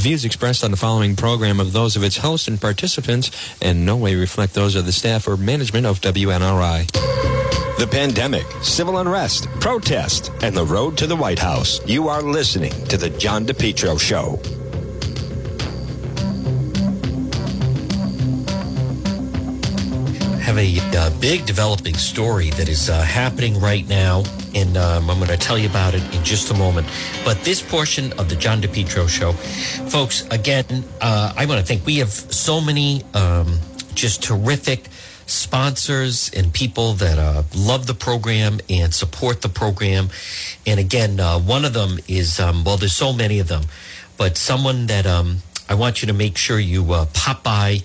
The views expressed on the following program are those of its host and participants and no way reflect those of the staff or management of WNRI. The pandemic, civil unrest, protest, and the road to the White House. You are listening to The John DePetro Show. I have a big developing story that is happening right now, and I'm going to tell you about it in just a moment. But this portion of The John DePetro Show, folks, again, I want to thank. We have so many just terrific sponsors and people that love the program and support the program. And again, one of them is, well, there's so many of them, but someone that I want you to make sure you pop by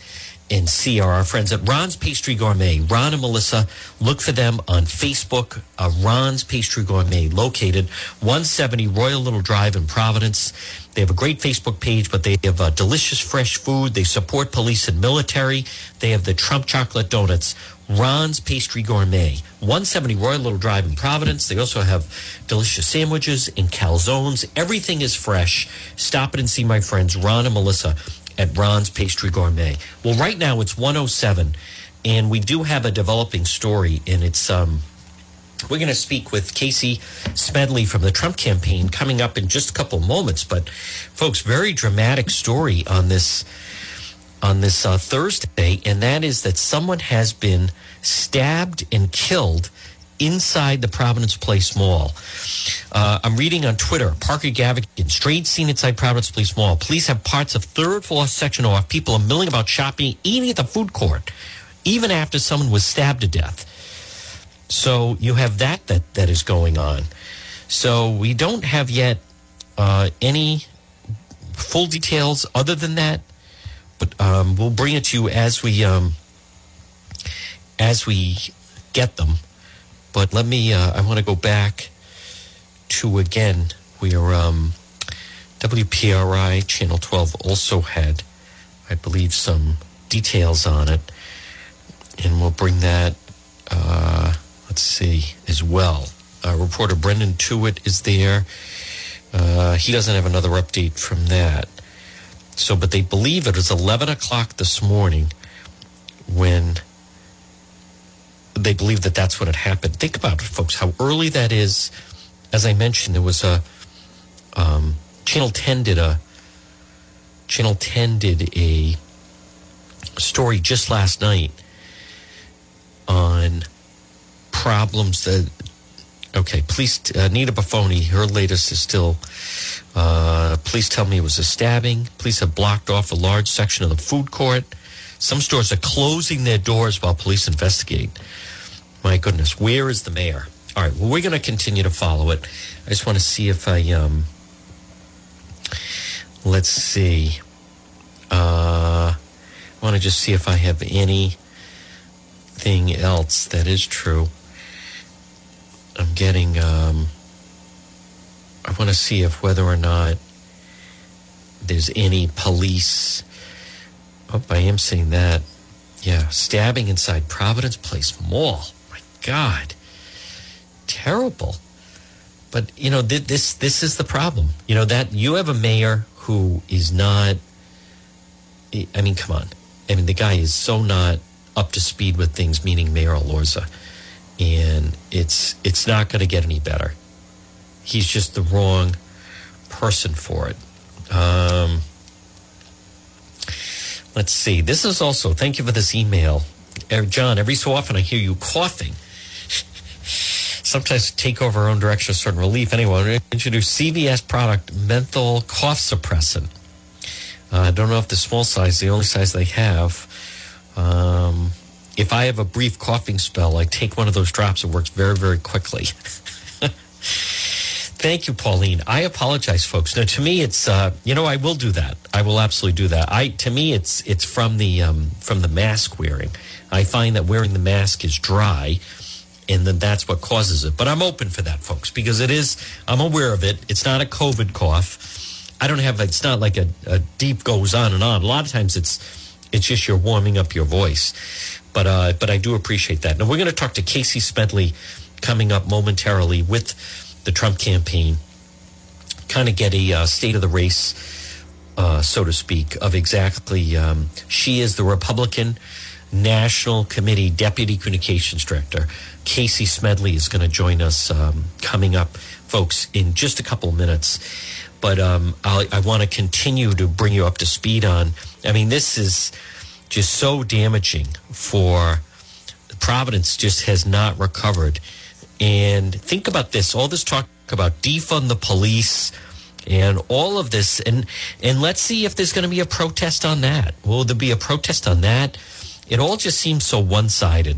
and see are our friends at Ron's Pastry Gourmet. Ron and Melissa, look for them on Facebook. Ron's Pastry Gourmet, located 170 Royal Little Drive in Providence. They have a great Facebook page, but they have delicious fresh food. They support police and military. They have the Trump chocolate donuts. Ron's Pastry Gourmet, 170 Royal Little Drive in Providence. They also have delicious sandwiches and calzones. Everything is fresh. Stop it and see my friends Ron and Melissa at Ron's Pastry Gourmet. Well, right now it's 107, and we do have a developing story, and it's we're going to speak with Cassie Smedley from the Trump campaign coming up in just a couple moments. But, folks, very dramatic story on this Thursday, and that is that someone has been stabbed and killed inside the Providence Place Mall. I'm reading on Twitter, Parker Gavigan, strange scene inside Providence Place Mall. Police have parts of third floor section off. People are milling about shopping, eating at the food court, even after someone was stabbed to death. So you have that is going on. So we don't have yet any full details other than that, but we'll bring it to you as we get them. But let me, I want to go back to, again, where WPRI Channel 12 also had, I believe, some details on it. And we'll bring that, let's see, as well. Reporter Brendan Tewitt is there. He doesn't have another update from that. So, but they believe it was 11 o'clock this morning when they believe that that's what had happened. Think about it, folks, how early that is. As I mentioned, there was a Channel 10 did a story just last night on problems that, okay, police, Nita Buffoni, her latest is still, police tell me it was a stabbing. Police have blocked off a large section of the food court. Some stores are closing their doors while police investigate. My goodness, where is the mayor? All right, well, we're going to continue to follow it. I just want to see if I, let's see. I want to just see if I have anything else that is true. I'm getting, I want to see if whether or not there's any police. Oh, I am seeing that. Yeah, stabbing inside Providence Place Mall. My God. Terrible. But, you know, this is the problem. You know, that you have a mayor who is not, I mean, come on. I mean, the guy is so not up to speed with things, meaning Mayor Elorza. And it's not going to get any better. He's just the wrong person for it. Let's see. This is also, thank you for this email. John, every so often I hear you coughing. Sometimes take over our own direction of certain relief. Anyway, I'm going to introduce CVS product menthol cough suppressant. I don't know if the small size, the only size they have. If I have a brief coughing spell, I take one of those drops. It works very, very quickly. Thank you, Pauline. I apologize, folks. Now, to me, it's you know, I will do that. I will absolutely do that. To me, it's from the mask wearing. I find that wearing the mask is dry, and then that's what causes it. But I'm open for that, folks, because it is. I'm aware of it. It's not a COVID cough. I don't have. It's not like a deep goes on and on. A lot of times, it's just you're warming up your voice. But I do appreciate that. Now we're going to talk to Cassie Smedley coming up momentarily with the Trump campaign, kind of get a state of the race so to speak, of exactly. She is the Republican National Committee Deputy Communications Director. Cassie Smedley is going to join us coming up, folks, in just a couple of minutes. But I want to continue to bring you up to speed on. I mean, this is just so damaging for Providence. Just has not recovered. And think about this, all this talk about defund the police and all of this. And let's see if there's going to be a protest on that. Will there be a protest on that? It all just seems so one-sided.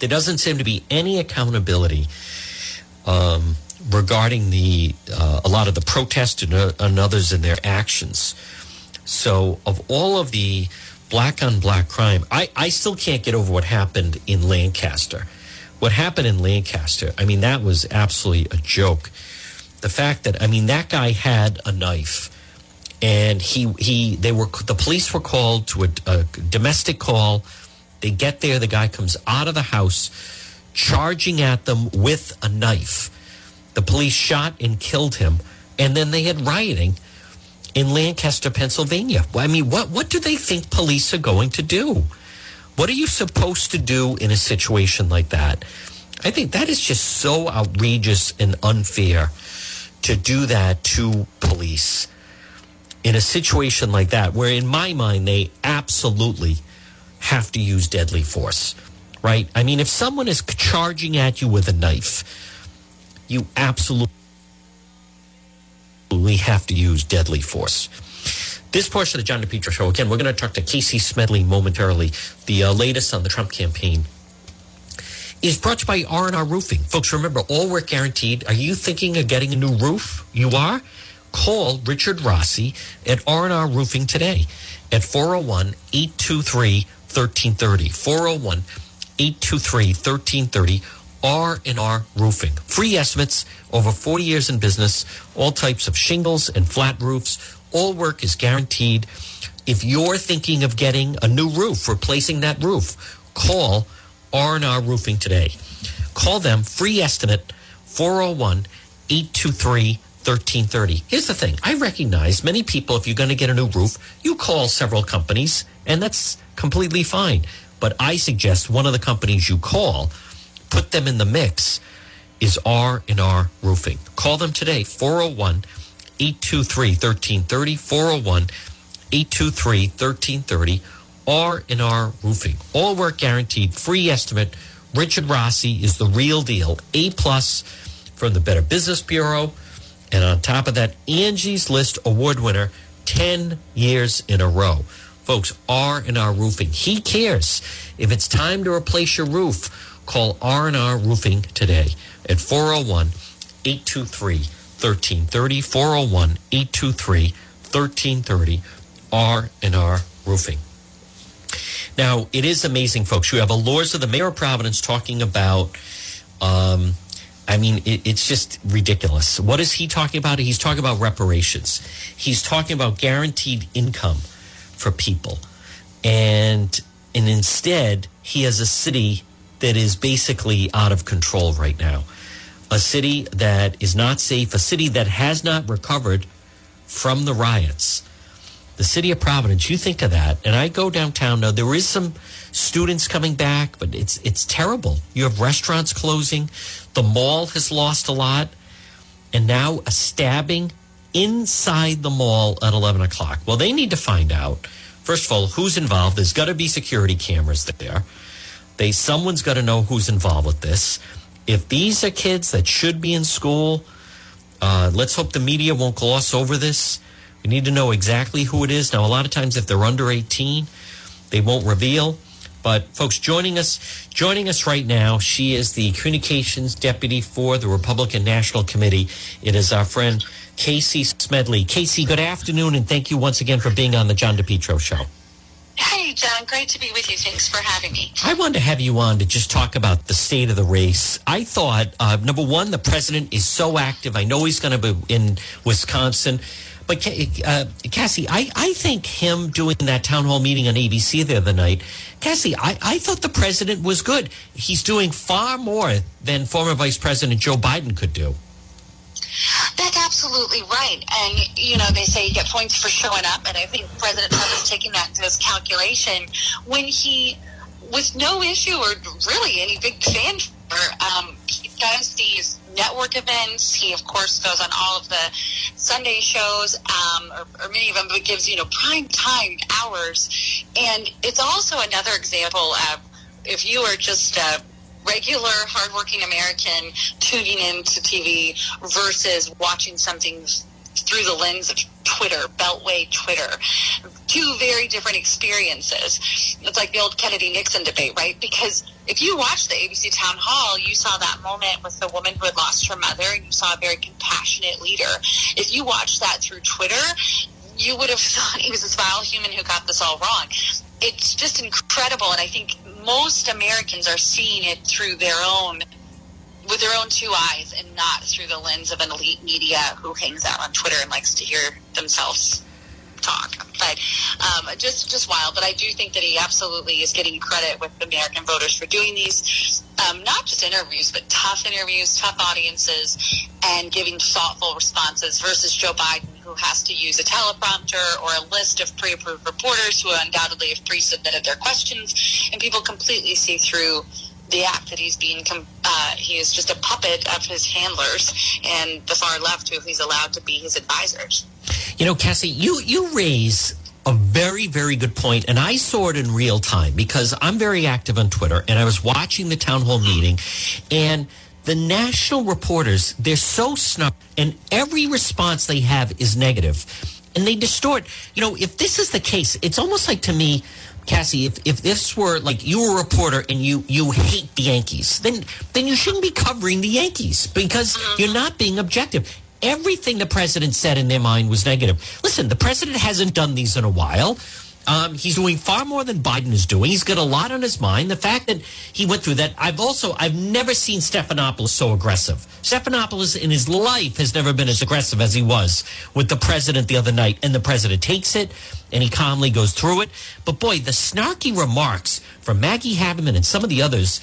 There doesn't seem to be any accountability regarding the a lot of the protest and others and their actions. So of all of the black-on-black crime, I still can't get over what happened in Lancaster. What happened in Lancaster, I mean, that was absolutely a joke. The fact that, I mean, that guy had a knife, and the police were called to a domestic call. They get there, the guy comes out of the house, charging at them with a knife. The police shot and killed him, and then they had rioting in Lancaster, Pennsylvania. I mean, what do they think police are going to do? What are you supposed to do in a situation like that? I think that is just so outrageous and unfair to do that to police in a situation like that, where in my mind, they absolutely have to use deadly force, right? I mean, if someone is charging at you with a knife, you absolutely have to use deadly force. This portion of the John DePetro Show, again, we're going to talk to Cassie Smedley momentarily. The latest on the Trump campaign is brought to you by R&R Roofing. Folks, remember, all work guaranteed. Are you thinking of getting a new roof? You are? Call Richard Rossi at R&R Roofing today at 401-823-1330. 401-823-1330. R&R Roofing. Free estimates, over 40 years in business, all types of shingles and flat roofs. All work is guaranteed. If you're thinking of getting a new roof, replacing that roof, call R&R Roofing today. Call them, free estimate, 401-823-1330. Here's the thing. I recognize many people, if you're going to get a new roof, you call several companies, and that's completely fine. But I suggest one of the companies you call, put them in the mix, is R&R Roofing. Call them today, 401-823-1330, 401-823-1330, R&R Roofing. All work guaranteed, free estimate. Richard Rossi is the real deal. A+ from the Better Business Bureau. And on top of that, Angie's List award winner, 10 years in a row. Folks, R&R Roofing. He cares. If it's time to replace your roof, call R&R Roofing today at 401-823-1330, 401-823-1330, R&R Roofing. Now, it is amazing, folks. You have Elorza, the mayor of Providence, talking about, I mean, it's just ridiculous. What is he talking about? He's talking about reparations. He's talking about guaranteed income for people. And instead, he has a city that is basically out of control right now. A city that is not safe, a city that has not recovered from the riots. The city of Providence, you think of that. And I go downtown now. There is some students coming back, but it's terrible. You have restaurants closing. The mall has lost a lot. And now a stabbing inside the mall at 11 o'clock. Well, they need to find out, first of all, who's involved. There's got to be security cameras there. Someone's got to know who's involved with this. If these are kids that should be in school, let's hope the media won't gloss over this. We need to know exactly who it is. Now, a lot of times if they're under 18, they won't reveal. But, folks, joining us right now, she is the communications deputy for the Republican National Committee. It is our friend Cassie Smedley. Cassie, good afternoon, and thank you once again for being on the John DePetro Show. Hey, John. Great to be with you. Thanks for having me. I wanted to have you on to just talk about the state of the race. I thought, number one, the president is so active. I know he's going to be in Wisconsin. But, Cassie, I think him doing that town hall meeting on ABC the other night, Cassie, I thought the president was good. He's doing far more than former Vice President Joe Biden could do. That absolutely right. And, you know, they say you get points for showing up. And I think President Trump is taking that into his calculation when he, with no issue or really any big fanfare, he does these network events. He, of course, goes on all of the Sunday shows, or many of them, but gives, you know, prime time hours. And it's also another example of if you are just a regular, hardworking American tuning into TV versus watching something through the lens of Twitter, Beltway Twitter. Two very different experiences. It's like the old Kennedy-Nixon debate, right? Because if you watched the ABC Town Hall, you saw that moment with the woman who had lost her mother, and you saw a very compassionate leader. If you watched that through Twitter, you would have thought he was this vile human who got this all wrong. It's just incredible, and I think most Americans are seeing it through their own, with their own two eyes, and not through the lens of an elite media who hangs out on Twitter and likes to hear themselves talk. But just wild. But I do think that he absolutely is getting credit with the American voters for doing these, not just interviews, but tough interviews, tough audiences, and giving thoughtful responses versus Joe Biden, who has to use a teleprompter or a list of pre-approved reporters who undoubtedly have pre-submitted their questions, and people completely see through the act that he's being, he is just a puppet of his handlers and the far left, who he's allowed to be his advisors. You know, Cassie, you raise a very, very good point, and I saw it in real time because I'm very active on Twitter, and I was watching the town hall meeting, and the national reporters, they're so snarky, and every response they have is negative, and they distort. You know, if this is the case, it's almost like, to me, Cassie, if this were like you were a reporter and you hate the Yankees, then you shouldn't be covering the Yankees because you're not being objective. Everything the president said in their mind was negative. Listen, the president hasn't done these in a while. He's doing far more than Biden is doing. He's got a lot on his mind. The fact that he went through that, I've never seen Stephanopoulos so aggressive. Stephanopoulos in his life has never been as aggressive as he was with the president the other night. And the president takes it, and he calmly goes through it. But, boy, the snarky remarks from Maggie Haberman and some of the others,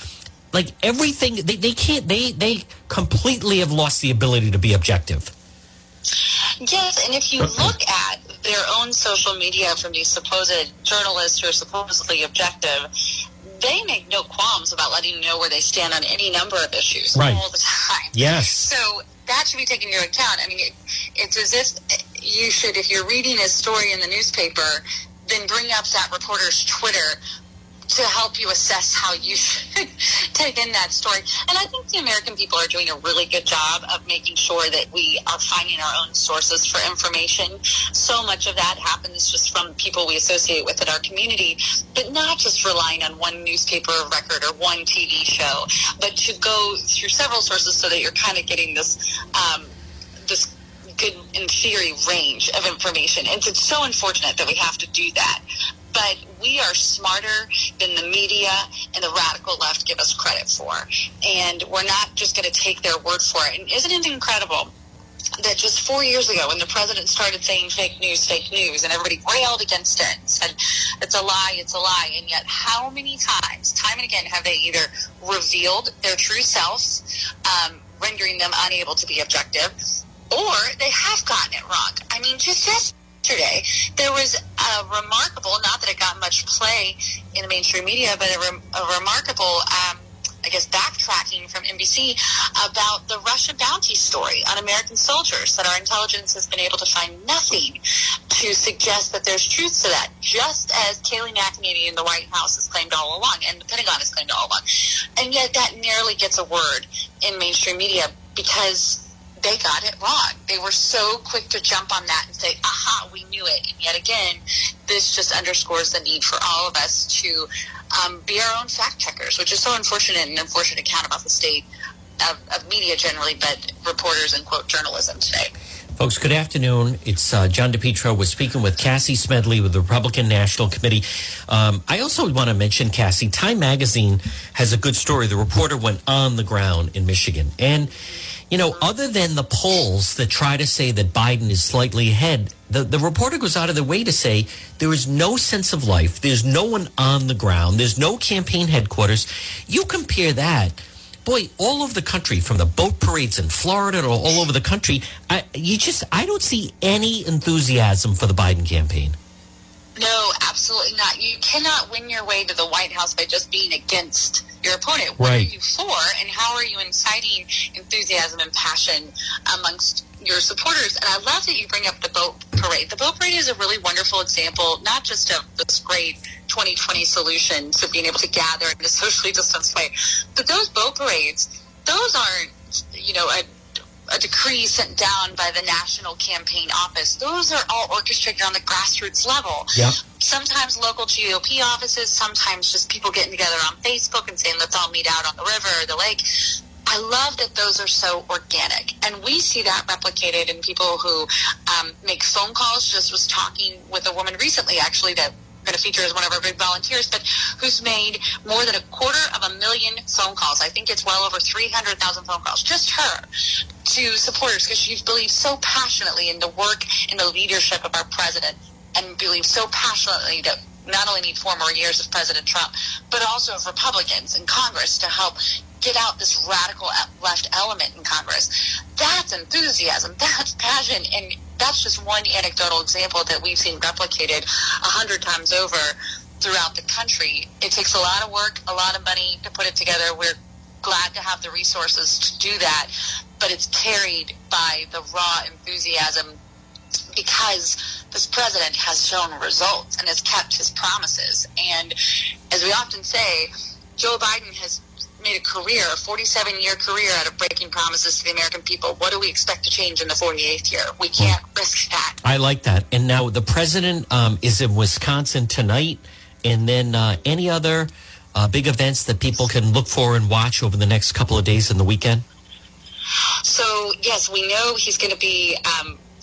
like everything, they completely have lost the ability to be objective. Yes, and if you look at their own social media from these supposed journalists who are supposedly objective, they make no qualms about letting you know where they stand on any number of issues all the time. Yes. So that should be taken into account. I mean, it's as if you should, if you're reading a story in the newspaper, then bring up that reporter's Twitter to help you assess how you should take in that story. And I think the American people are doing a really good job of making sure that we are finding our own sources for information. So much of that happens just from people we associate with in our community, but not just relying on one newspaper record or one TV show, but to go through several sources so that you're kind of getting this, this good, in theory, range of information. And it's so unfortunate that we have to do that. But we are smarter than the media and the radical left give us credit for. And we're not just going to take their word for it. And isn't it incredible that just 4 years ago, when the president started saying fake news, and everybody railed against it and said, it's a lie, and yet how many times, time and again, have they either revealed their true selves, rendering them unable to be objective, or they have gotten it wrong? I mean, just yesterday, there was a remarkable, not that it got much play in the mainstream media, but a remarkable, I guess, backtracking from NBC about the Russia bounty story on American soldiers, that our intelligence has been able to find nothing to suggest that there's truth to that, just as Kayleigh McEnany in the White House has claimed all along, and the Pentagon has claimed all along. And yet that narrowly gets a word in mainstream media because they got it wrong. They were so quick to jump on that and say, aha, we knew it. And yet again, this just underscores the need for all of us to be our own fact checkers, which is so unfortunate, and an unfortunate account about the state of media generally, but reporters and, quote, journalism today. Folks, good afternoon. It's John DePetro. We're speaking with Cassie Smedley with the Republican National Committee. I also want to mention, Cassie, Time Magazine has a good story. The reporter went on the ground in Michigan. And, you know, other than the polls that try to say that Biden is slightly ahead, the reporter goes out of their way to say there is no sense of life. There's no one on the ground. There's no campaign headquarters. You compare that. boy, all over the country, from the boat parades in Florida to all over the country, I don't see any enthusiasm for the Biden campaign. No, absolutely not. You cannot win your way to the White House by just being against your opponent. What right. are you for, and how are you inciting enthusiasm and passion amongst your supporters? And I love that you bring up the boat parade. The boat parade is a really wonderful example, not just of this great 2020 solution to being able to gather in a socially distanced way, but those boat parades, those aren't, you know, a decree sent down by the national campaign office. Those are all orchestrated on the grassroots level. Yep. Sometimes local GOP offices, sometimes just people getting together on Facebook and saying, let's all meet out on the river or the lake. I love that those are so organic. And we see that replicated in people who make phone calls. Just was talking with a woman recently, actually, that going to feature as one of our big volunteers, but who's made more than 250,000 phone calls. I think it's well over 300,000 phone calls, just her, to supporters, because she believes so passionately in the work and the leadership of our president, and believes so passionately that not only need 4 more years of President Trump, but also of Republicans in Congress to help get out this radical left element in Congress. That's enthusiasm, that's passion, and that's just one anecdotal example that we've seen replicated 100 times over throughout the country. It takes a lot of work, a lot of money to put it together. We're glad to have the resources to do that, but it's carried by the raw enthusiasm, because this president has shown results and has kept his promises. And as we often say, Joe Biden has made a career, a 47-year career, out of breaking promises to the American people. What do we expect to change in the 48th year? We can't risk that. I like that. And now the president is in Wisconsin tonight, and then any other big events that people can look for and watch over the next couple of days and the weekend? So, yes, we know he's going to be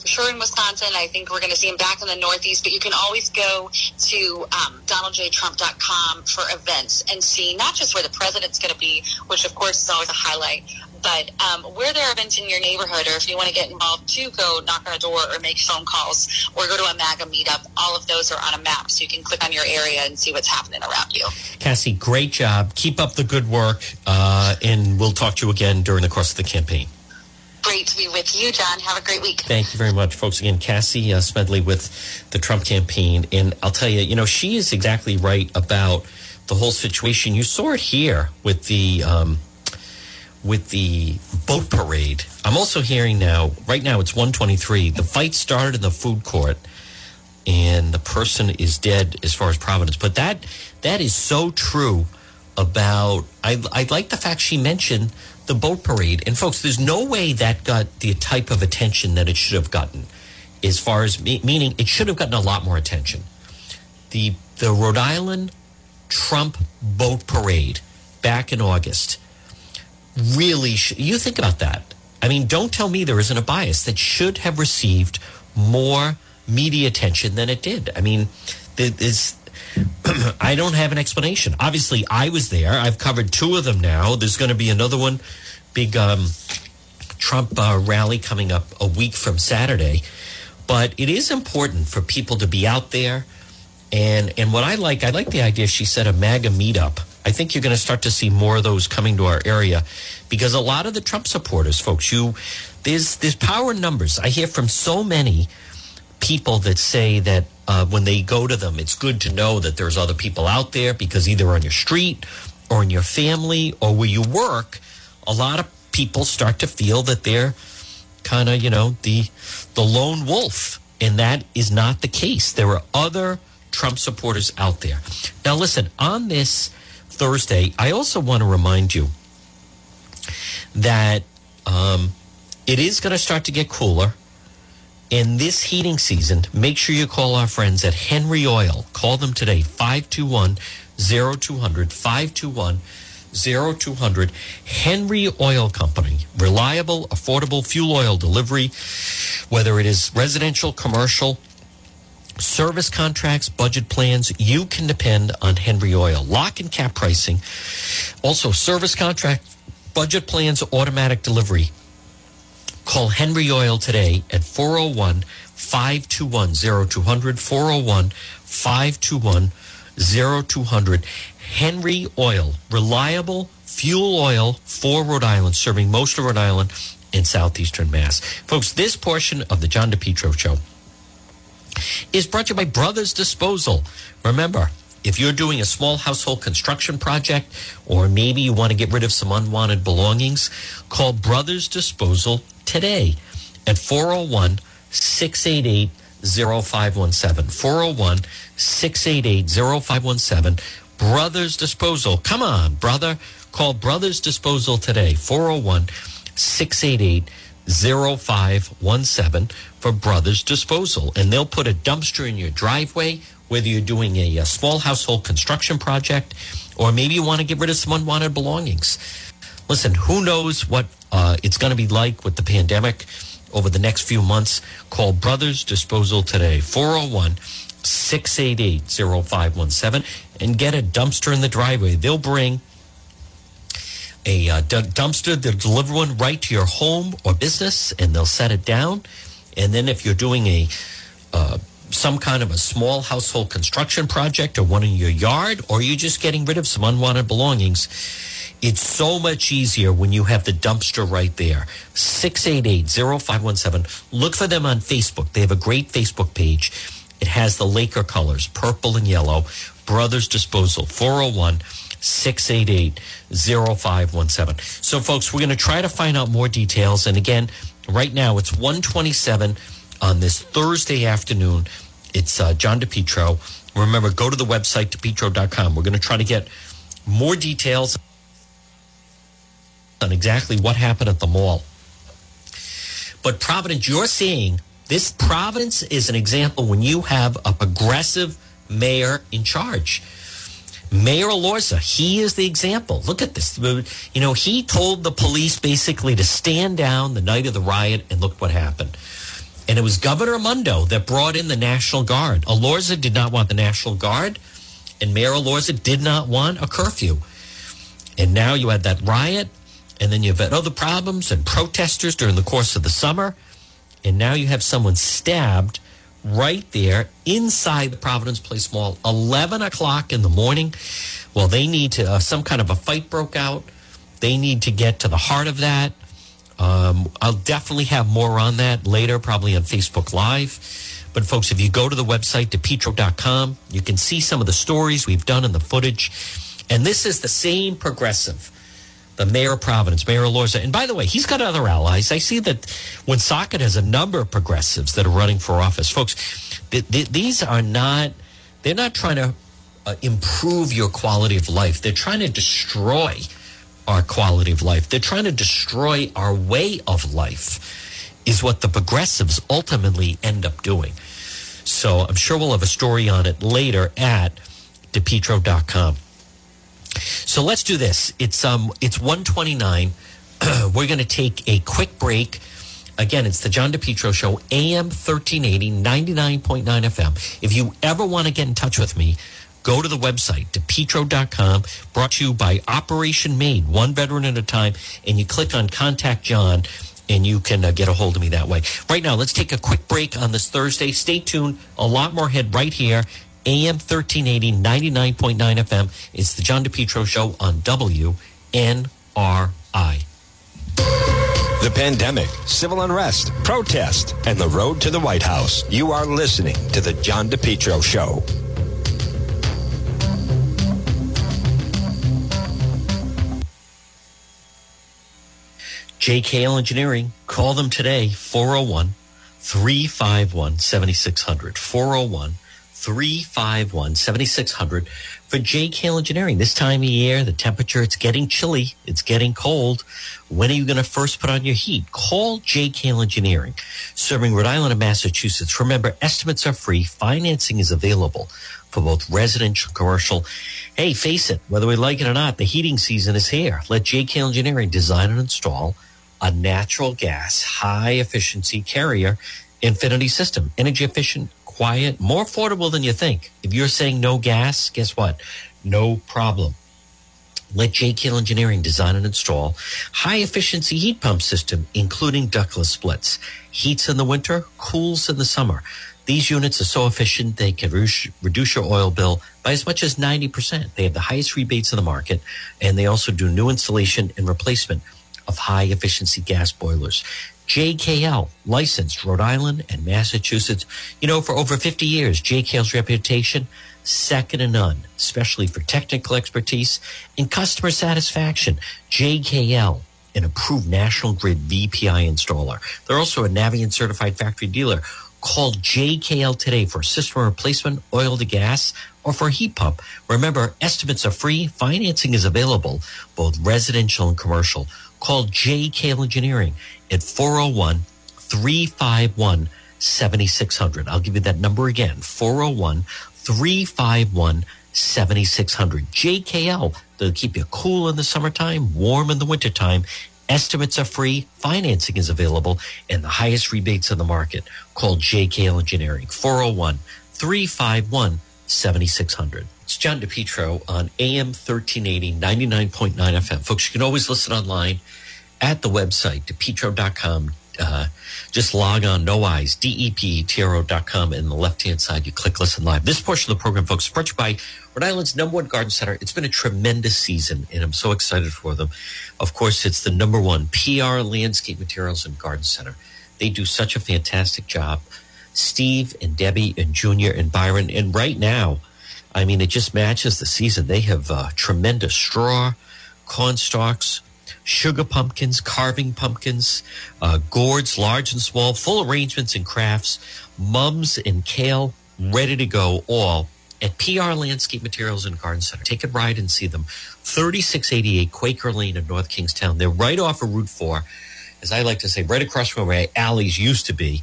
sure in Wisconsin. I think we're going to see him back in the Northeast, but you can always go to DonaldJTrump.com for events and see not just where the president's going to be, which of course is always a highlight, but where there are events in your neighborhood, or if you want to get involved too, go knock on a door or make phone calls or go to a MAGA meetup. All of those are on a map, so you can click on your area and see what's happening around you. Cassie, great job. Keep up the good work, and we'll talk to you again during the course of the campaign. Great to be with you, John. Have a great week. Thank you very much, folks. Again, Cassie Smedley with the Trump campaign. And I'll tell you, you know, she is exactly right about the whole situation. You saw it here with the boat parade. I'm also hearing now, right now it's 1:23. The fight started in the food court, and the person is dead as far as Providence. But that is so true about, I like the fact she mentioned the boat parade. And folks, there's no way that got the type of attention that it should have gotten, as far as meaning it should have gotten a lot more attention. The Rhode Island Trump boat parade back in August, really, you think about that. I mean, don't tell me there isn't a bias. That should have received more media attention than it did. I mean, I don't have an explanation. Obviously, I was there. I've covered 2 of them now. There's going to be another one, big Trump rally coming up a week from Saturday. But it is important for people to be out there. And what I like the idea, she said, a MAGA meetup. I think you're going to start to see more of those coming to our area, because a lot of the Trump supporters, folks, there's power in numbers. I hear from so many people that say that when they go to them, it's good to know that there's other people out there, because either on your street or in your family or where you work, a lot of people start to feel that they're kind of, you know, the lone wolf. And that is not the case. There are other Trump supporters out there. Now, listen, on this Thursday, I also want to remind you that it is going to start to get cooler. In this heating season, make sure you call our friends at Henry Oil. Call them today, 521-0200, 521-0200. Henry Oil Company, reliable, affordable fuel oil delivery, whether it is residential, commercial, service contracts, budget plans, you can depend on Henry Oil. Lock and cap pricing, also service contracts, budget plans, automatic delivery. Call Henry Oil today at 401-521-0200, 401-521-0200. Henry Oil, reliable, fuel oil for Rhode Island, serving most of Rhode Island and southeastern Mass. Folks, this portion of the John DePetro Show is brought to you by Brothers Disposal. Remember, if you're doing a small household construction project, or maybe you want to get rid of some unwanted belongings, call Brothers Disposal today at 401-688-0517. 401-688-0517. Brothers Disposal. Come on, brother. Call Brothers Disposal today. 401-688-0517 for Brothers Disposal. And they'll put a dumpster in your driveway, whether you're doing a small household construction project, or maybe you want to get rid of some unwanted belongings. Listen, who knows what it's going to be like with the pandemic over the next few months. Call Brothers Disposal today, 401-688-0517, and get a dumpster in the driveway. They'll bring a dumpster. They'll deliver one right to your home or business, and they'll set it down. And then if you're doing a some kind of a small household construction project, or one in your yard, or you're just getting rid of some unwanted belongings, it's so much easier when you have the dumpster right there. 688-0517. Look for them on Facebook. They have a great Facebook page. It has the Laker colors, purple and yellow. Brothers Disposal, 401-688-0517. So, folks, we're going to try to find out more details. And, again, right now it's 1:27 on this Thursday afternoon. It's John DePetro. Remember, go to the website, DePetro.com. We're going to try to get more details on exactly what happened at the mall. But Providence, you're seeing this. Providence is an example when you have a progressive mayor in charge. Mayor Elorza, he is the example. Look at this. You know, he told the police basically to stand down the night of the riot, and look what happened. And it was Governor Mondo that brought in the National Guard. Elorza did not want the National Guard, and Mayor Elorza did not want a curfew. And now you had that riot, and then you've had other problems and protesters during the course of the summer. And now you have someone stabbed right there inside the Providence Place Mall, 11 o'clock in the morning. Well, they need to, some kind of a fight broke out. They need to get to the heart of that. I'll definitely have more on that later, probably on Facebook Live. But, folks, if you go to the website, DePetro.com, you can see some of the stories we've done in the footage. And this is the same progressive, the mayor of Providence, Mayor Elorza. And by the way, he's got other allies. I see that Woonsocket has a number of progressives that are running for office. Folks, these are not, they're not trying to improve your quality of life. They're trying to destroy our quality of life. They're trying to destroy our way of life, is what the progressives ultimately end up doing. So I'm sure we'll have a story on it later at DePetro.com. So let's do this. It's 1:29. We're going to take a quick break. Again, it's the John DePetro Show, AM 1380, 99.9 FM. If you ever want to get in touch with me, go to the website, DePetro.com, brought to you by Operation Made, one veteran at a time, and you click on Contact John, and you can get a hold of me that way. Right now, let's take a quick break on this Thursday. Stay tuned. A lot more ahead right here. AM 1380, 99.9 FM. It's the John DePetro Show on WNRI. The pandemic, civil unrest, protest, and the road to the White House. You are listening to the John DePetro Show. J.K.L. Engineering. Call them today, 401-351-7600. 401-351-7600 for J.K.L. Engineering. This time of year, the temperature, it's getting chilly. It's getting cold. When are you going to first put on your heat? Call J.K.L. Engineering, serving Rhode Island and Massachusetts. Remember, estimates are free. Financing is available for both residential and commercial. Hey, face it, whether we like it or not, the heating season is here. Let J.K.L. Engineering design and install a natural gas, high-efficiency Carrier Infinity system. Energy efficient, quiet, more affordable than you think. If you're saying no gas, guess what? No problem. Let J.K.L. Engineering design and install high-efficiency heat pump system, including ductless splits. Heats in the winter, cools in the summer. These units are so efficient, they can reduce your oil bill by as much as 90%. They have the highest rebates in the market, and they also do new installation and replacement of high-efficiency gas boilers. J.K.L., licensed Rhode Island and Massachusetts. You know, for over 50 years, J.K.L.'s reputation, second to none, especially for technical expertise and customer satisfaction. J.K.L., an approved National Grid VPI installer. They're also a Navient-certified factory dealer. Call J.K.L. today for system replacement, oil to gas, or for a heat pump. Remember, estimates are free. Financing is available, both residential and commercial. Call J.K.L. Engineering at 401-351-7600. I'll give you that number again, 401-351-7600. J.K.L., they'll keep you cool in the summertime, warm in the wintertime. Estimates are free, financing is available, and the highest rebates on the market. Call J.K.L. Engineering, 401-351-7600. It's John DePetro on AM 1380, 99.9 FM. Folks, you can always listen online at the website, depetro.com. Just log on, no eyes, depetro.com, and on the left-hand side, you click Listen Live. This portion of the program, folks, is brought to you by Rhode Island's #1 garden center. It's been a tremendous season, and I'm so excited for them. Of course, it's the #1 PR Landscape Materials and Garden Center. They do such a fantastic job. Steve and Debbie and Junior and Byron, and right now, I mean, it just matches the season. They have tremendous straw, corn stalks, sugar pumpkins, carving pumpkins, gourds, large and small, full arrangements and crafts, mums and kale, ready to go, all at PR Landscape Materials and Garden Center. Take a ride and see them. 3688 Quaker Lane of North Kingstown. They're right off of Route 4, as I like to say, right across from where alleys used to be.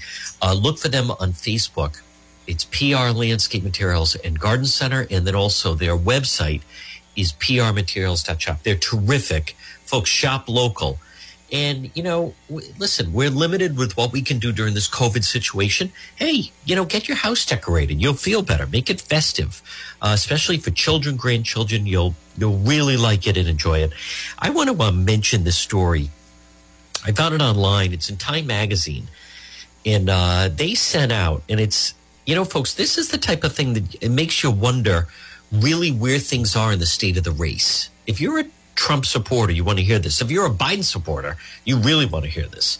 Look for them on Facebook. It's PR Landscape Materials and Garden Center, and then also their website is prmaterials.shop. They're terrific. Folks, shop local. And, you know, listen, we're limited with what we can do during this COVID situation. Hey, you know, get your house decorated. You'll feel better. Make it festive, especially for children, grandchildren. You'll really like it and enjoy it. I want to mention this story. I found it online. It's in Time Magazine. And they sent out, and it's, you know, folks, this is the type of thing that it makes you wonder really where things are in the state of the race. If you're a Trump supporter, you want to hear this. If you're a Biden supporter, you really want to hear this.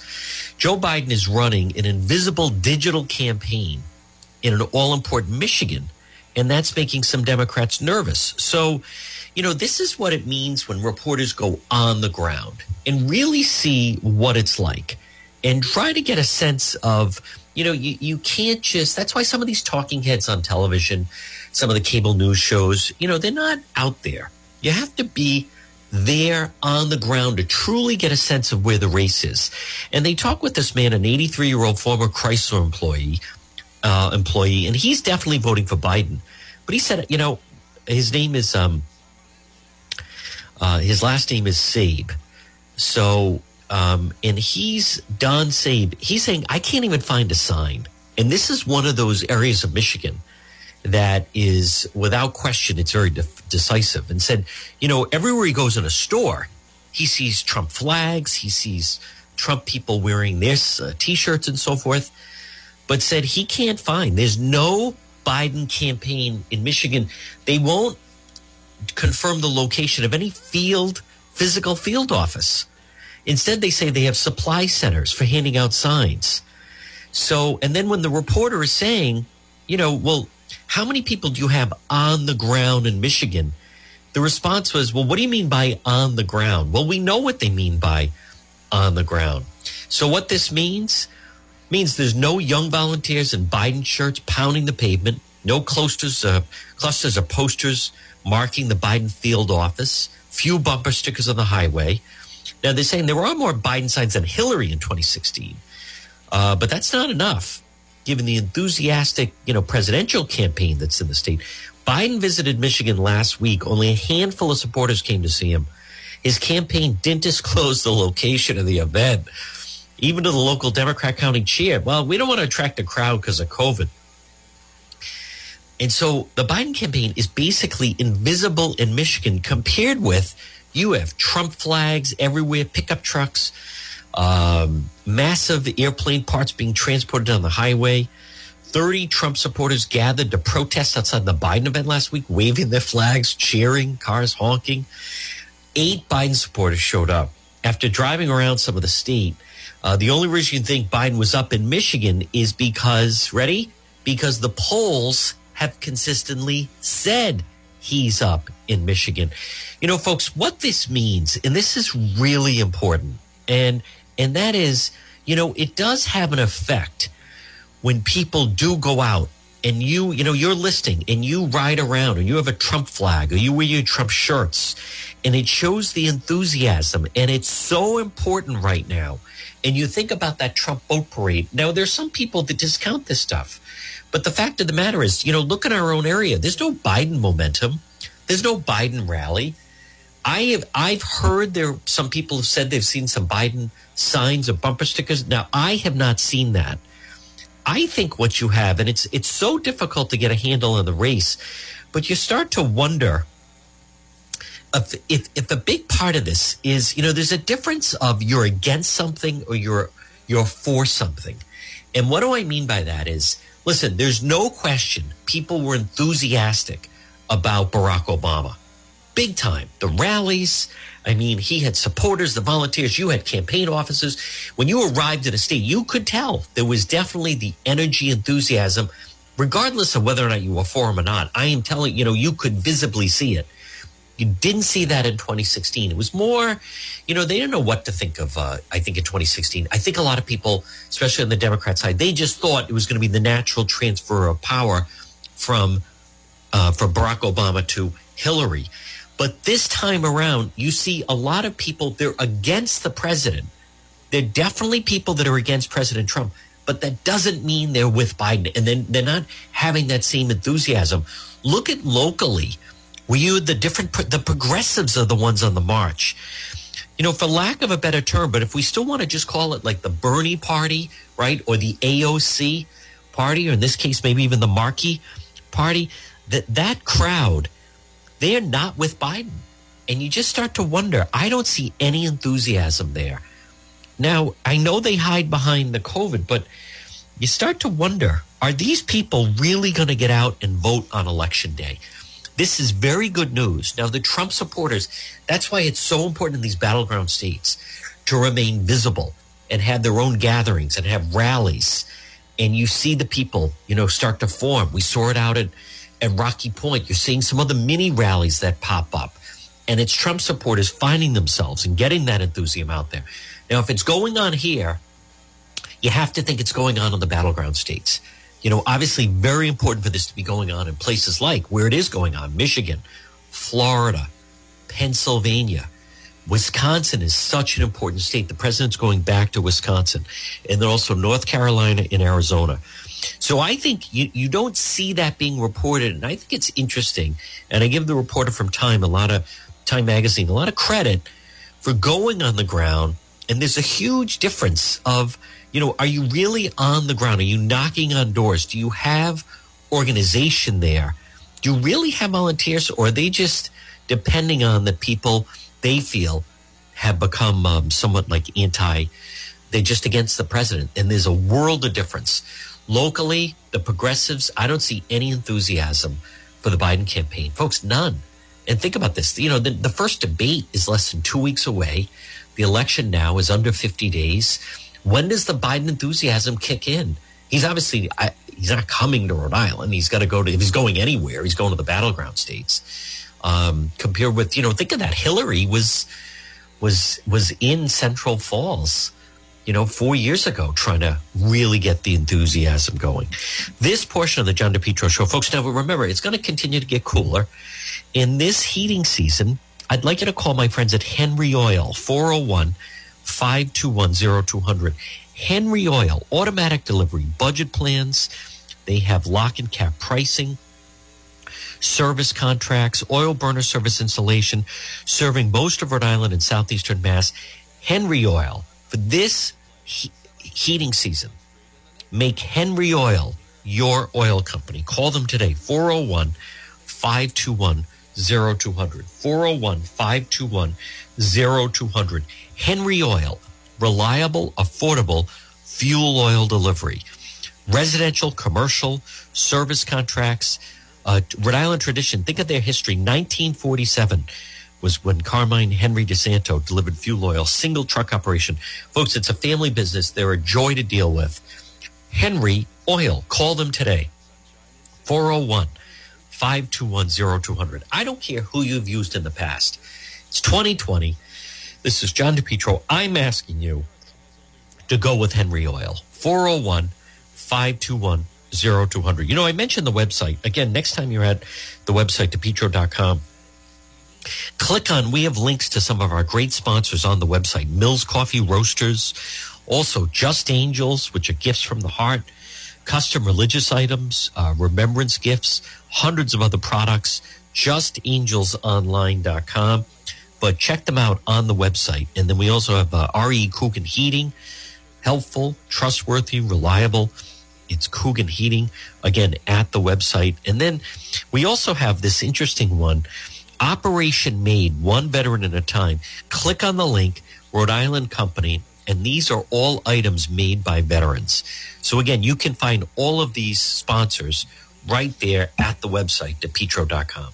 Joe Biden is running an invisible digital campaign in an all-important Michigan, and that's making some Democrats nervous. So, you know, this is what it means when reporters go on the ground and really see what it's like and try to get a sense of, you know, you can't just, that's why some of these talking heads on television, some of the cable news shows, you know, they're not out there. You have to be there on the ground to truly get a sense of where the race is. And they talk with this man, an 83-year-old former Chrysler employee, and he's definitely voting for Biden. But he said, you know, his name is, his last name is Sabe. So, and he's Don Sabe. He's saying, I can't even find a sign. And this is one of those areas of Michigan that is, without question, it's very decisive. And said, you know, everywhere he goes in a store, he sees Trump flags, he sees Trump people wearing their T-shirts and so forth, but said he can't find. There's no Biden campaign in Michigan. They won't confirm the location of any physical field office. Instead, they say they have supply centers for handing out signs. So, and then when the reporter is saying, you know, well, how many people do you have on the ground in Michigan? The response was, well, what do you mean by on the ground? Well, we know what they mean by on the ground. So what this means there's no young volunteers in Biden shirts pounding the pavement, no clusters of posters marking the Biden field office, few bumper stickers on the highway. Now, they're saying there were more Biden signs than Hillary in 2016, but that's not enough, given the enthusiastic, you know, presidential campaign that's in the state. Biden visited Michigan last week. Only a handful of supporters came to see him. His campaign didn't disclose the location of the event, even to the local Democrat county chair. Well, we don't want to attract a crowd because of COVID. And so the Biden campaign is basically invisible in Michigan compared with, you have Trump flags everywhere, pickup trucks, massive airplane parts being transported down the highway, 30 Trump supporters gathered to protest outside the Biden event last week, waving their flags, cheering, cars honking. 8 Biden supporters showed up. After driving around some of the state, the only reason you think Biden was up in Michigan is because, ready? Because the polls have consistently said he's up in Michigan. You know, folks, what this means, and this is really important, and that is, you know, it does have an effect when people do go out and you know, you're listening and you ride around and you have a Trump flag or you wear your Trump shirts, and it shows the enthusiasm, and it's so important right now. And you think about that Trump boat parade. Now, there's some people that discount this stuff, but the fact of the matter is, you know, look at our own area. There's no Biden momentum. There's no Biden rally. I've heard there, some people have said they've seen some Biden signs or bumper stickers. Now, I have not seen that. I think what you have, and it's so difficult to get a handle on the race, but you start to wonder if a big part of this is, you know, there's a difference of you're against something or you're for something. And what do I mean by that is, listen, there's no question people were enthusiastic about Barack Obama. Big time. The rallies. I mean, he had supporters, the volunteers. You had campaign officers. When you arrived at a state, you could tell there was definitely the energy, enthusiasm, regardless of whether or not you were for him or not. I am telling you, know, you could visibly see it. You didn't see that in 2016. It was more, you know, they didn't know what to think of, I think, in 2016. I think a lot of people, especially on the Democrat side, they just thought it was going to be the natural transfer of power from Barack Obama to Hillary. But this time around, you see a lot of people, they're against the president. They're definitely people that are against President Trump, but that doesn't mean they're with Biden. And then they're not having that same enthusiasm. Look at locally, where you had the progressives are the ones on the march. You know, for lack of a better term, but if we still want to just call it like the Bernie party, right? Or the AOC party, or in this case, maybe even the Markey party, that crowd, they're not with Biden. And you just start to wonder, I don't see any enthusiasm there. Now, I know they hide behind the COVID, but you start to wonder, are these people really going to get out and vote on Election Day? This is very good news. Now, the Trump supporters, that's why it's so important in these battleground states to remain visible and have their own gatherings and have rallies. And you see the people, you know, start to form. We saw it out at Rocky Point. You're seeing some of the mini rallies that pop up, and it's Trump supporters finding themselves and getting that enthusiasm out there. Now, if it's going on here, you have to think it's going on in the battleground states. You know, obviously very important for this to be going on in places like where it is going on, Michigan, Florida, Pennsylvania. Wisconsin is such an important state. The president's going back to Wisconsin, and then also North Carolina and Arizona. So I think you don't see that being reported, and I think it's interesting. And I give the reporter from Time Magazine a lot of credit for going on the ground. And there's a huge difference of, you know, are you really on the ground? Are you knocking on doors? Do you have organization there? Do you really have volunteers, or are they just depending on the people they feel have become somewhat like they're just against the president? And there's a world of difference. Locally, the progressives, I don't see any enthusiasm for the Biden campaign. Folks, none. And think about this. You know, the first debate is less than 2 weeks away. The election now is under 50 days. When does the Biden enthusiasm kick in? He's obviously, he's not coming to Rhode Island. He's got to go to, if he's going anywhere, he's going to the battleground states. Compared with, you know, think of that. Hillary was in Central Falls, you know, 4 years ago, trying to really get the enthusiasm going. This portion of the John DePetro Show, folks, now remember, it's going to continue to get cooler. In this heating season, I'd like you to call my friends at Henry Oil, 401-521-0200. Henry Oil, automatic delivery, budget plans. They have lock and cap pricing, service contracts, oil burner service installation, serving most of Rhode Island and southeastern Mass. Henry Oil, for this heating season, make Henry Oil your oil company. Call them today, 401-521-0200. 401-521-0200. Henry Oil, reliable, affordable fuel oil delivery. residential, commercial, service contracts. Rhode Island tradition, think of their history. 1947 was when Carmine Henry DeSanto delivered fuel oil, single truck operation. Folks, it's a family business. They're a joy to deal with. Henry Oil, call them today. 401-521-0200. I don't care who you've used in the past. It's 2020. This is John DePetro. I'm asking you to go with Henry Oil. 401-521-0200. You know, I mentioned the website. Again, next time you're at the website, DePetro.com, click on, we have links to some of our great sponsors on the website. Mills Coffee Roasters, also Just Angels, which are gifts from the heart, custom religious items, remembrance gifts, hundreds of other products, justangelsonline.com. But check them out on the website. And then we also have R.E. Coogan Heating, helpful, trustworthy, reliable. It's Coogan Heating, again, at the website. And then we also have this interesting one, Operation Made, one veteran at a time. Click on the link, Rhode Island Company. And these are all items made by veterans. So, again, you can find all of these sponsors right there at the website, DePetro.com.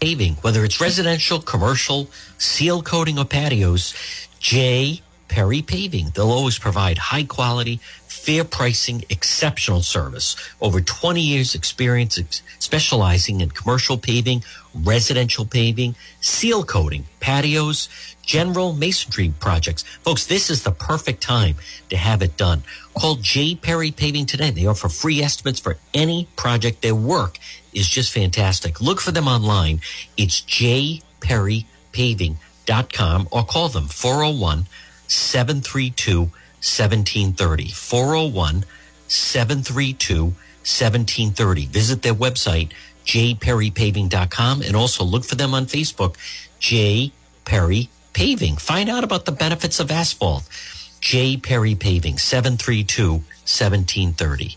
Paving, whether it's residential, commercial, seal coating, or patios, J. Perry Paving. They'll always provide high quality, fair pricing, exceptional service. Over 20 years experience specializing in commercial paving, residential paving, seal coating, patios, general masonry projects. Folks, this is the perfect time to have it done. Call J. Perry Paving today. They offer free estimates for any project. Their work is just fantastic. Look for them online. It's jperrypaving.com or call them 401-732-1730. 401-732-1730. Visit their website, jperrypaving.com, and also look for them on Facebook, J. Perry Paving. Find out about the benefits of asphalt. J. Perry Paving, 732-1730.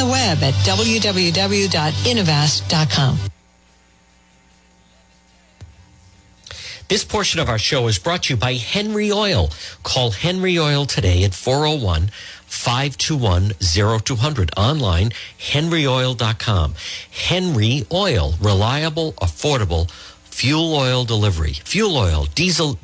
web at www.innovast.com. This portion of our show is brought to you by Henry Oil. Call Henry Oil today at 401-521-0200. Online, henryoil.com. Henry Oil, reliable, affordable fuel oil delivery. Fuel oil, diesel,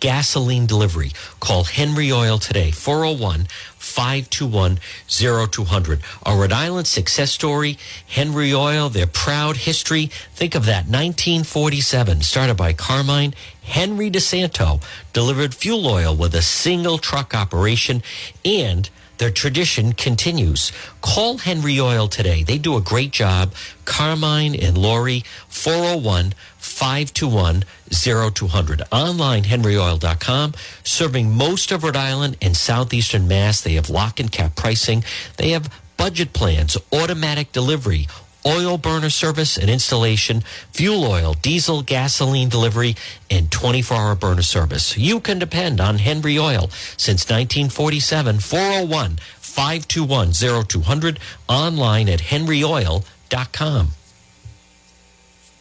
gasoline delivery. Call Henry Oil today, 401-521-0200. Our Rhode Island success story, Henry Oil, their proud history. Think of that, 1947, started by Carmine Henry DeSanto, delivered fuel oil with a single truck operation, and their tradition continues. Call Henry Oil today. They do a great job. Carmine and Lori, 401-521-0200. Online, henryoil.com. Serving most of Rhode Island and southeastern Mass. They have lock and cap pricing. They have budget plans, automatic delivery, oil burner service and installation, fuel oil, diesel, gasoline delivery, and 24-hour burner service. You can depend on Henry Oil since 1947. 401-521-0200. Online at henryoil.com.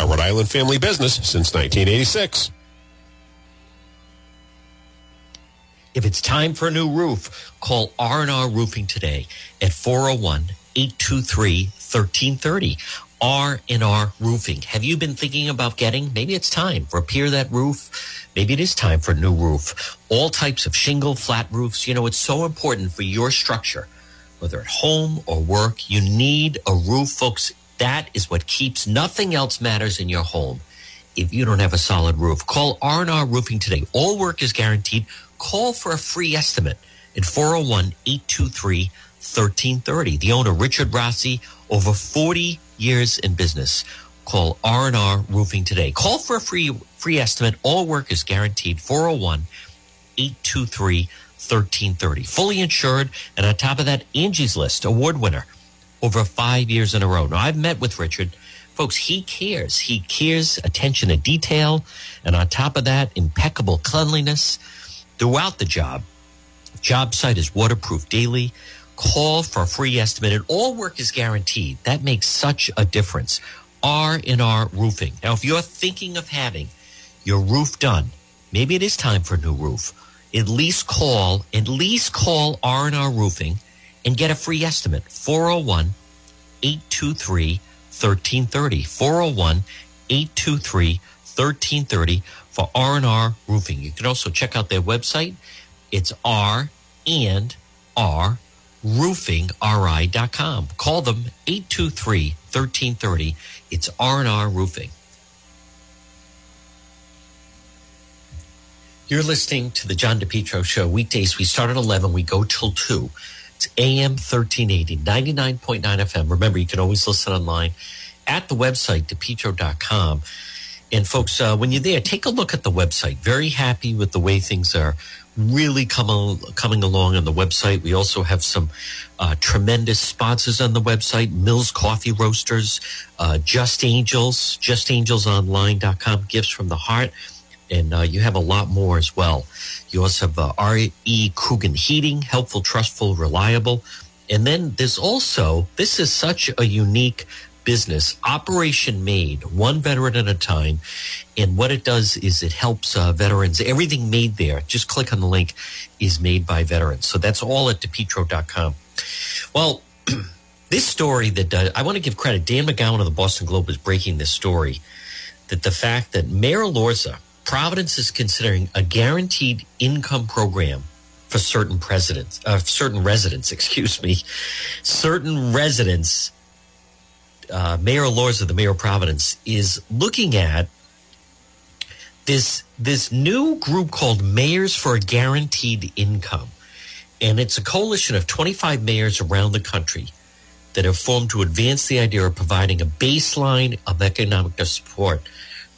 A Rhode Island family business since 1986. If it's time for a new roof, call R&R Roofing today at 401-823-1330. R&R Roofing. Have you been thinking about getting? Maybe it's time. Repair that roof. Maybe it is time for a new roof. All types of shingle, flat roofs. You know, it's so important for your structure, whether at home or work. You need a roof, folks. That is what keeps. Nothing else matters in your home if you don't have a solid roof. Call R&R Roofing today. All work is guaranteed. Call for a free estimate at 401-823-1330. The owner, Richard Rossi, over 40 years in business. Call R&R Roofing today. Call for a free estimate. All work is guaranteed. 401-823-1330. Fully insured, and on top of that, Angie's List award winner over 5 years in a row. Now, I've met with Richard. Folks, he cares. He cares. Attention to detail, and on top of that, impeccable cleanliness throughout the job. Job site is waterproof daily. Call for a free estimate, and all work is guaranteed. That makes such a difference. R&R Roofing. Now, if you're thinking of having your roof done, maybe it is time for a new roof. At least call R&R Roofing and get a free estimate. 401-823-1330. 401-823-1330 for R&R Roofing. You can also check out their website. It's R&R roofingri.com. Call them 823-1330. It's R&R Roofing. You're listening to the John DePetro Show. Weekdays, we start at 11. We go till 2. It's AM 1380, 99.9 FM. Remember, you can always listen online at the website, depetro.com. And folks, when you're there, take a look at the website. Very happy with the way things are really coming along on the website. We also have some tremendous sponsors on the website. Mills Coffee Roasters, Just Angels, justangelsonline.com, Gifts from the Heart. And you have a lot more as well. You also have R.E. Coogan Heating, helpful, trustful, reliable. And then there's also, this is such a unique business, Operation Made, one veteran at a time. And what it does is it helps veterans. Everything made there, just click on the link, is made by veterans. So that's all at depetro.com. Well, this story that I want to give credit, Dan McGowan of the Boston Globe is breaking this story, that the fact that Mayor Elorza, Providence is considering a guaranteed income program for certain residents. Mayor Elorza, the mayor of Providence, is looking at this new group called Mayors for a Guaranteed Income. And it's a coalition of 25 mayors around the country that have formed to advance the idea of providing a baseline of economic support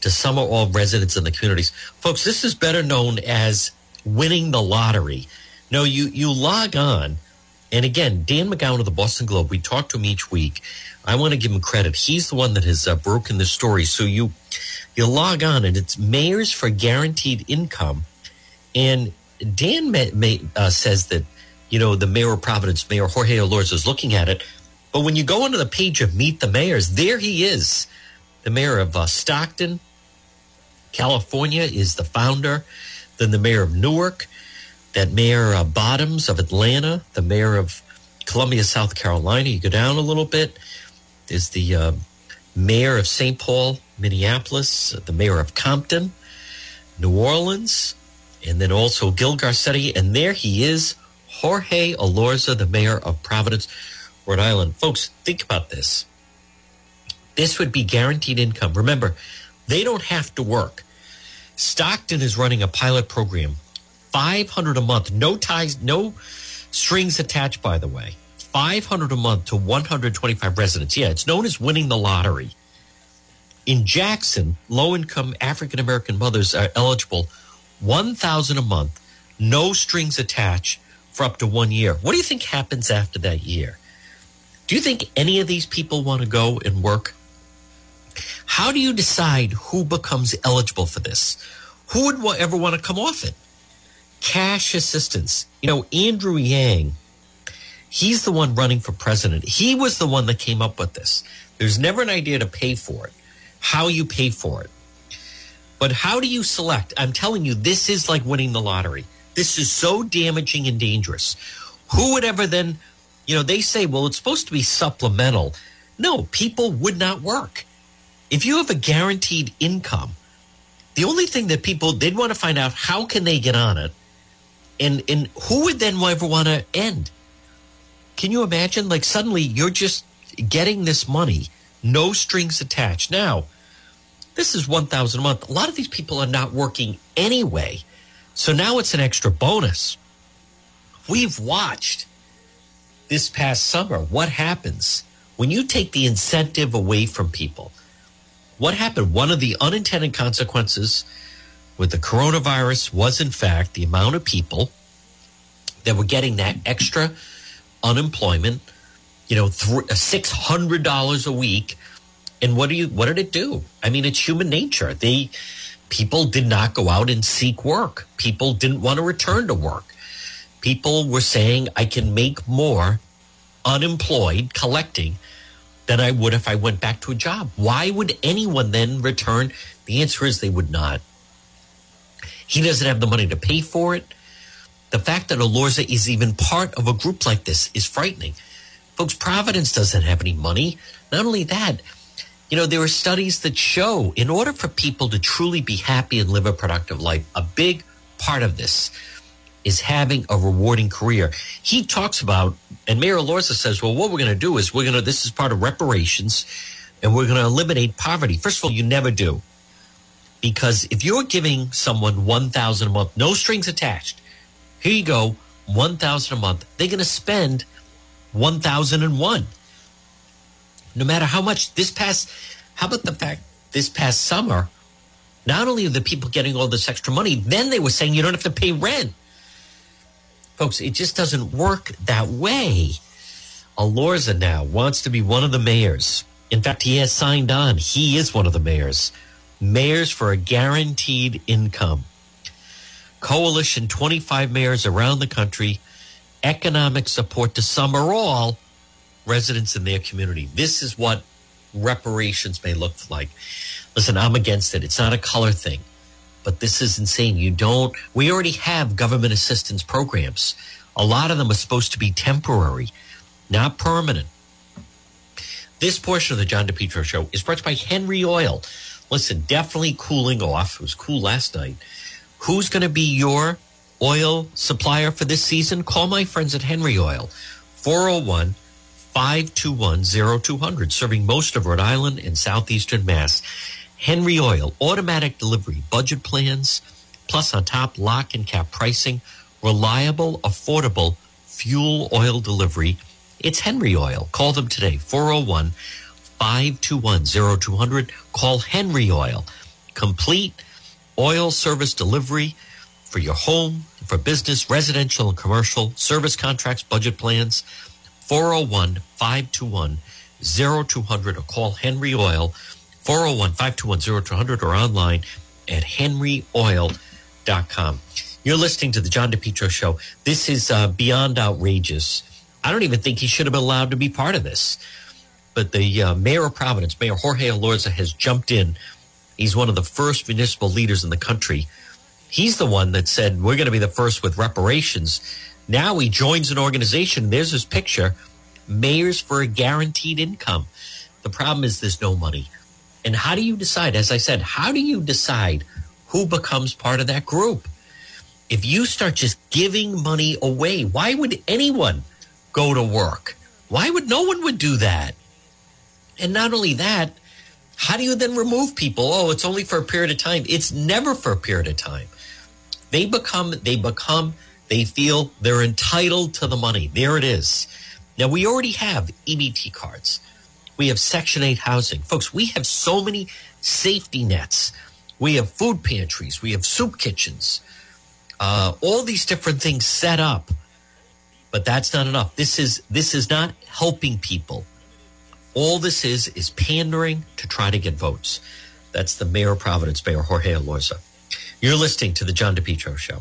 to some or all residents in the communities. Folks, this is better known as winning the lottery. No, you log on. And again, Dan McGowan of the Boston Globe, we talk to him each week. I want to give him credit. He's the one that has broken the story. So you log on, and it's Mayors for Guaranteed Income. And Dan says that, you know, the mayor of Providence, Mayor Jorge Elorza, is looking at it. But when you go onto the page of Meet the Mayors, there he is. The mayor of Stockton, California, is the founder. Then the mayor of Newark. That mayor Bottoms of Atlanta, the mayor of Columbia, South Carolina. You go down a little bit. There's the mayor of St. Paul, Minneapolis, the mayor of Compton, New Orleans, and then also Gil Garcetti. And there he is, Jorge Elorza, the mayor of Providence, Rhode Island. Folks, think about this. This would be guaranteed income. Remember, they don't have to work. Stockton is running a pilot program. $500 a month, no ties, no strings attached, by the way. $500 a month to 125 residents. Yeah, it's known as winning the lottery. In Jackson, low-income African-American mothers are eligible, $1,000 a month, no strings attached for up to 1 year. What do you think happens after that year? Do you think any of these people want to go and work? How do you decide who becomes eligible for this? Who would ever want to come off it? cash assistance. You know, Andrew Yang, he's the one running for president. He was the one that came up with this. There's never an idea to pay for it, how you pay for it. But how do you select? I'm telling you, this is like winning the lottery. This is so damaging and dangerous. Who would ever then, you know, they say, well, it's supposed to be supplemental. No, people would not work. If you have a guaranteed income, the only thing that people, they'd want to find out how can they get on it, and who would then ever want to end? Can you imagine? Like suddenly you're just getting this money, no strings attached. Now, this is $1,000 a month. A lot of these people are not working anyway. So now it's an extra bonus. We've watched this past summer what happens when you take the incentive away from people. What happened? One of the unintended consequences with the coronavirus was, in fact, the amount of people that were getting that extra unemployment, you know, $600 a week. And what did it do? I mean, it's human nature. People did not go out and seek work. People didn't want to return to work. People were saying, I can make more unemployed collecting than I would if I went back to a job. Why would anyone then return? The answer is they would not. He doesn't have the money to pay for it. The fact that Elorza is even part of a group like this is frightening. Folks, Providence doesn't have any money. Not only that, you know, there are studies that show in order for people to truly be happy and live a productive life, a big part of this is having a rewarding career. He talks about, and Mayor Elorza says, well, what we're going to do is this is part of reparations, and we're going to eliminate poverty. First of all, you never do. Because if you're giving someone $1,000 a month, no strings attached, here you go, $1,000 a month, they're going to spend $1,001. No matter how much how about the fact this past summer, not only are the people getting all this extra money, then they were saying you don't have to pay rent. Folks, it just doesn't work that way. Elorza now wants to be one of the mayors. In fact, he has signed on. He is one of the mayors. Mayors for a Guaranteed Income. Coalition 25 mayors around the country. Economic support to some or all residents in their community. This is what reparations may look like. Listen, I'm against it. It's not a color thing, but this is insane. We already have government assistance programs. A lot of them are supposed to be temporary, not permanent. This portion of the John DePetro Show is brought to you by Henry Oil. Listen, definitely cooling off. It was cool last night. Who's going to be your oil supplier for this season? Call my friends at Henry Oil, 401-521-0200, serving most of Rhode Island and southeastern Mass. Henry Oil, automatic delivery, budget plans, plus on top, lock and cap pricing, reliable, affordable fuel oil delivery. It's Henry Oil. Call them today, 401-521-0200. Call Henry Oil. Complete oil service delivery for your home, for business, residential, and commercial, service contracts, budget plans, 401-521-0200, or call Henry Oil, 401-521-0200, or online at henryoil.com. You're listening to the John DePetro Show. This is beyond outrageous. I don't even think he should have been allowed to be part of this. But the mayor of Providence, Mayor Jorge Elorza, has jumped in. He's one of the first municipal leaders in the country. He's the one that said, we're going to be the first with reparations. Now he joins an organization. There's his picture, Mayors for a Guaranteed Income. The problem is there's no money. And how do you decide? As I said, how do you decide who becomes part of that group? If you start just giving money away, why would anyone go to work? Why would no one would do that? And not only that, how do you then remove people? Oh, it's only for a period of time. It's never for a period of time. They feel they're entitled to the money. There it is. Now, we already have EBT cards. We have Section 8 housing. Folks, we have so many safety nets. We have food pantries. We have soup kitchens. All these different things set up. But that's not enough. This is not helping people. All this is pandering to try to get votes. That's the mayor of Providence, Mayor Jorge Elorza. You're listening to the John DePetro Show.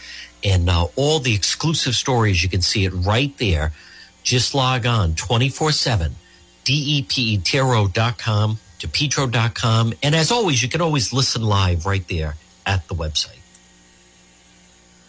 and all the exclusive stories, you can see it right there. Just log on 24/7, depetro.com, depetro.com. And as always, you can always listen live right there at the website.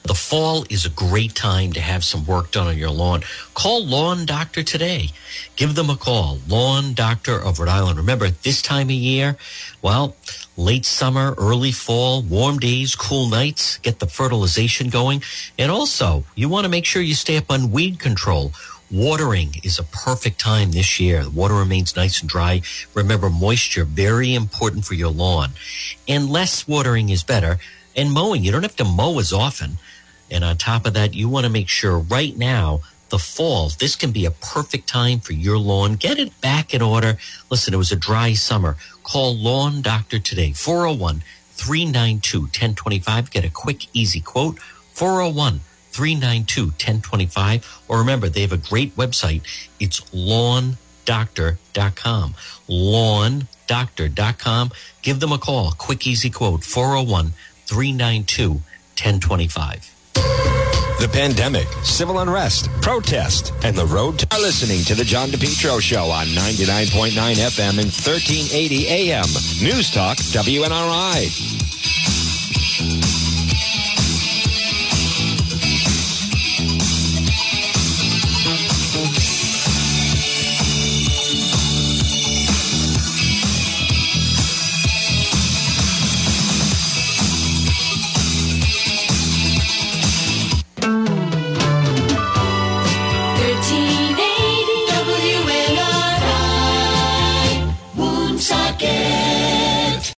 The fall is a great time to have some work done on your lawn. Call Lawn Doctor today. Give them a call, Lawn Doctor of Rhode Island. Remember, at this time of year, well, late summer, early fall, warm days, cool nights, get the fertilization going. And also, you want to make sure you stay up on weed control. Watering is a perfect time this year. The water remains nice and dry. Remember, moisture, very important for your lawn. And less watering is better. And mowing, you don't have to mow as often. And on top of that, you want to make sure right now, the fall, this can be a perfect time for your lawn. Get it back in order. Listen, it was a dry summer. Call Lawn Doctor today, 401-392-1025. Get a quick, easy quote, 401-392-1025. Or remember, they have a great website. It's lawndoctor.com, lawndoctor.com. Give them a call, quick, easy quote, 401-392-1025. The pandemic, civil unrest, protest, and the road to... Are listening to The John DePetro Show on 99.9 FM and 1380 AM. News Talk WNRI.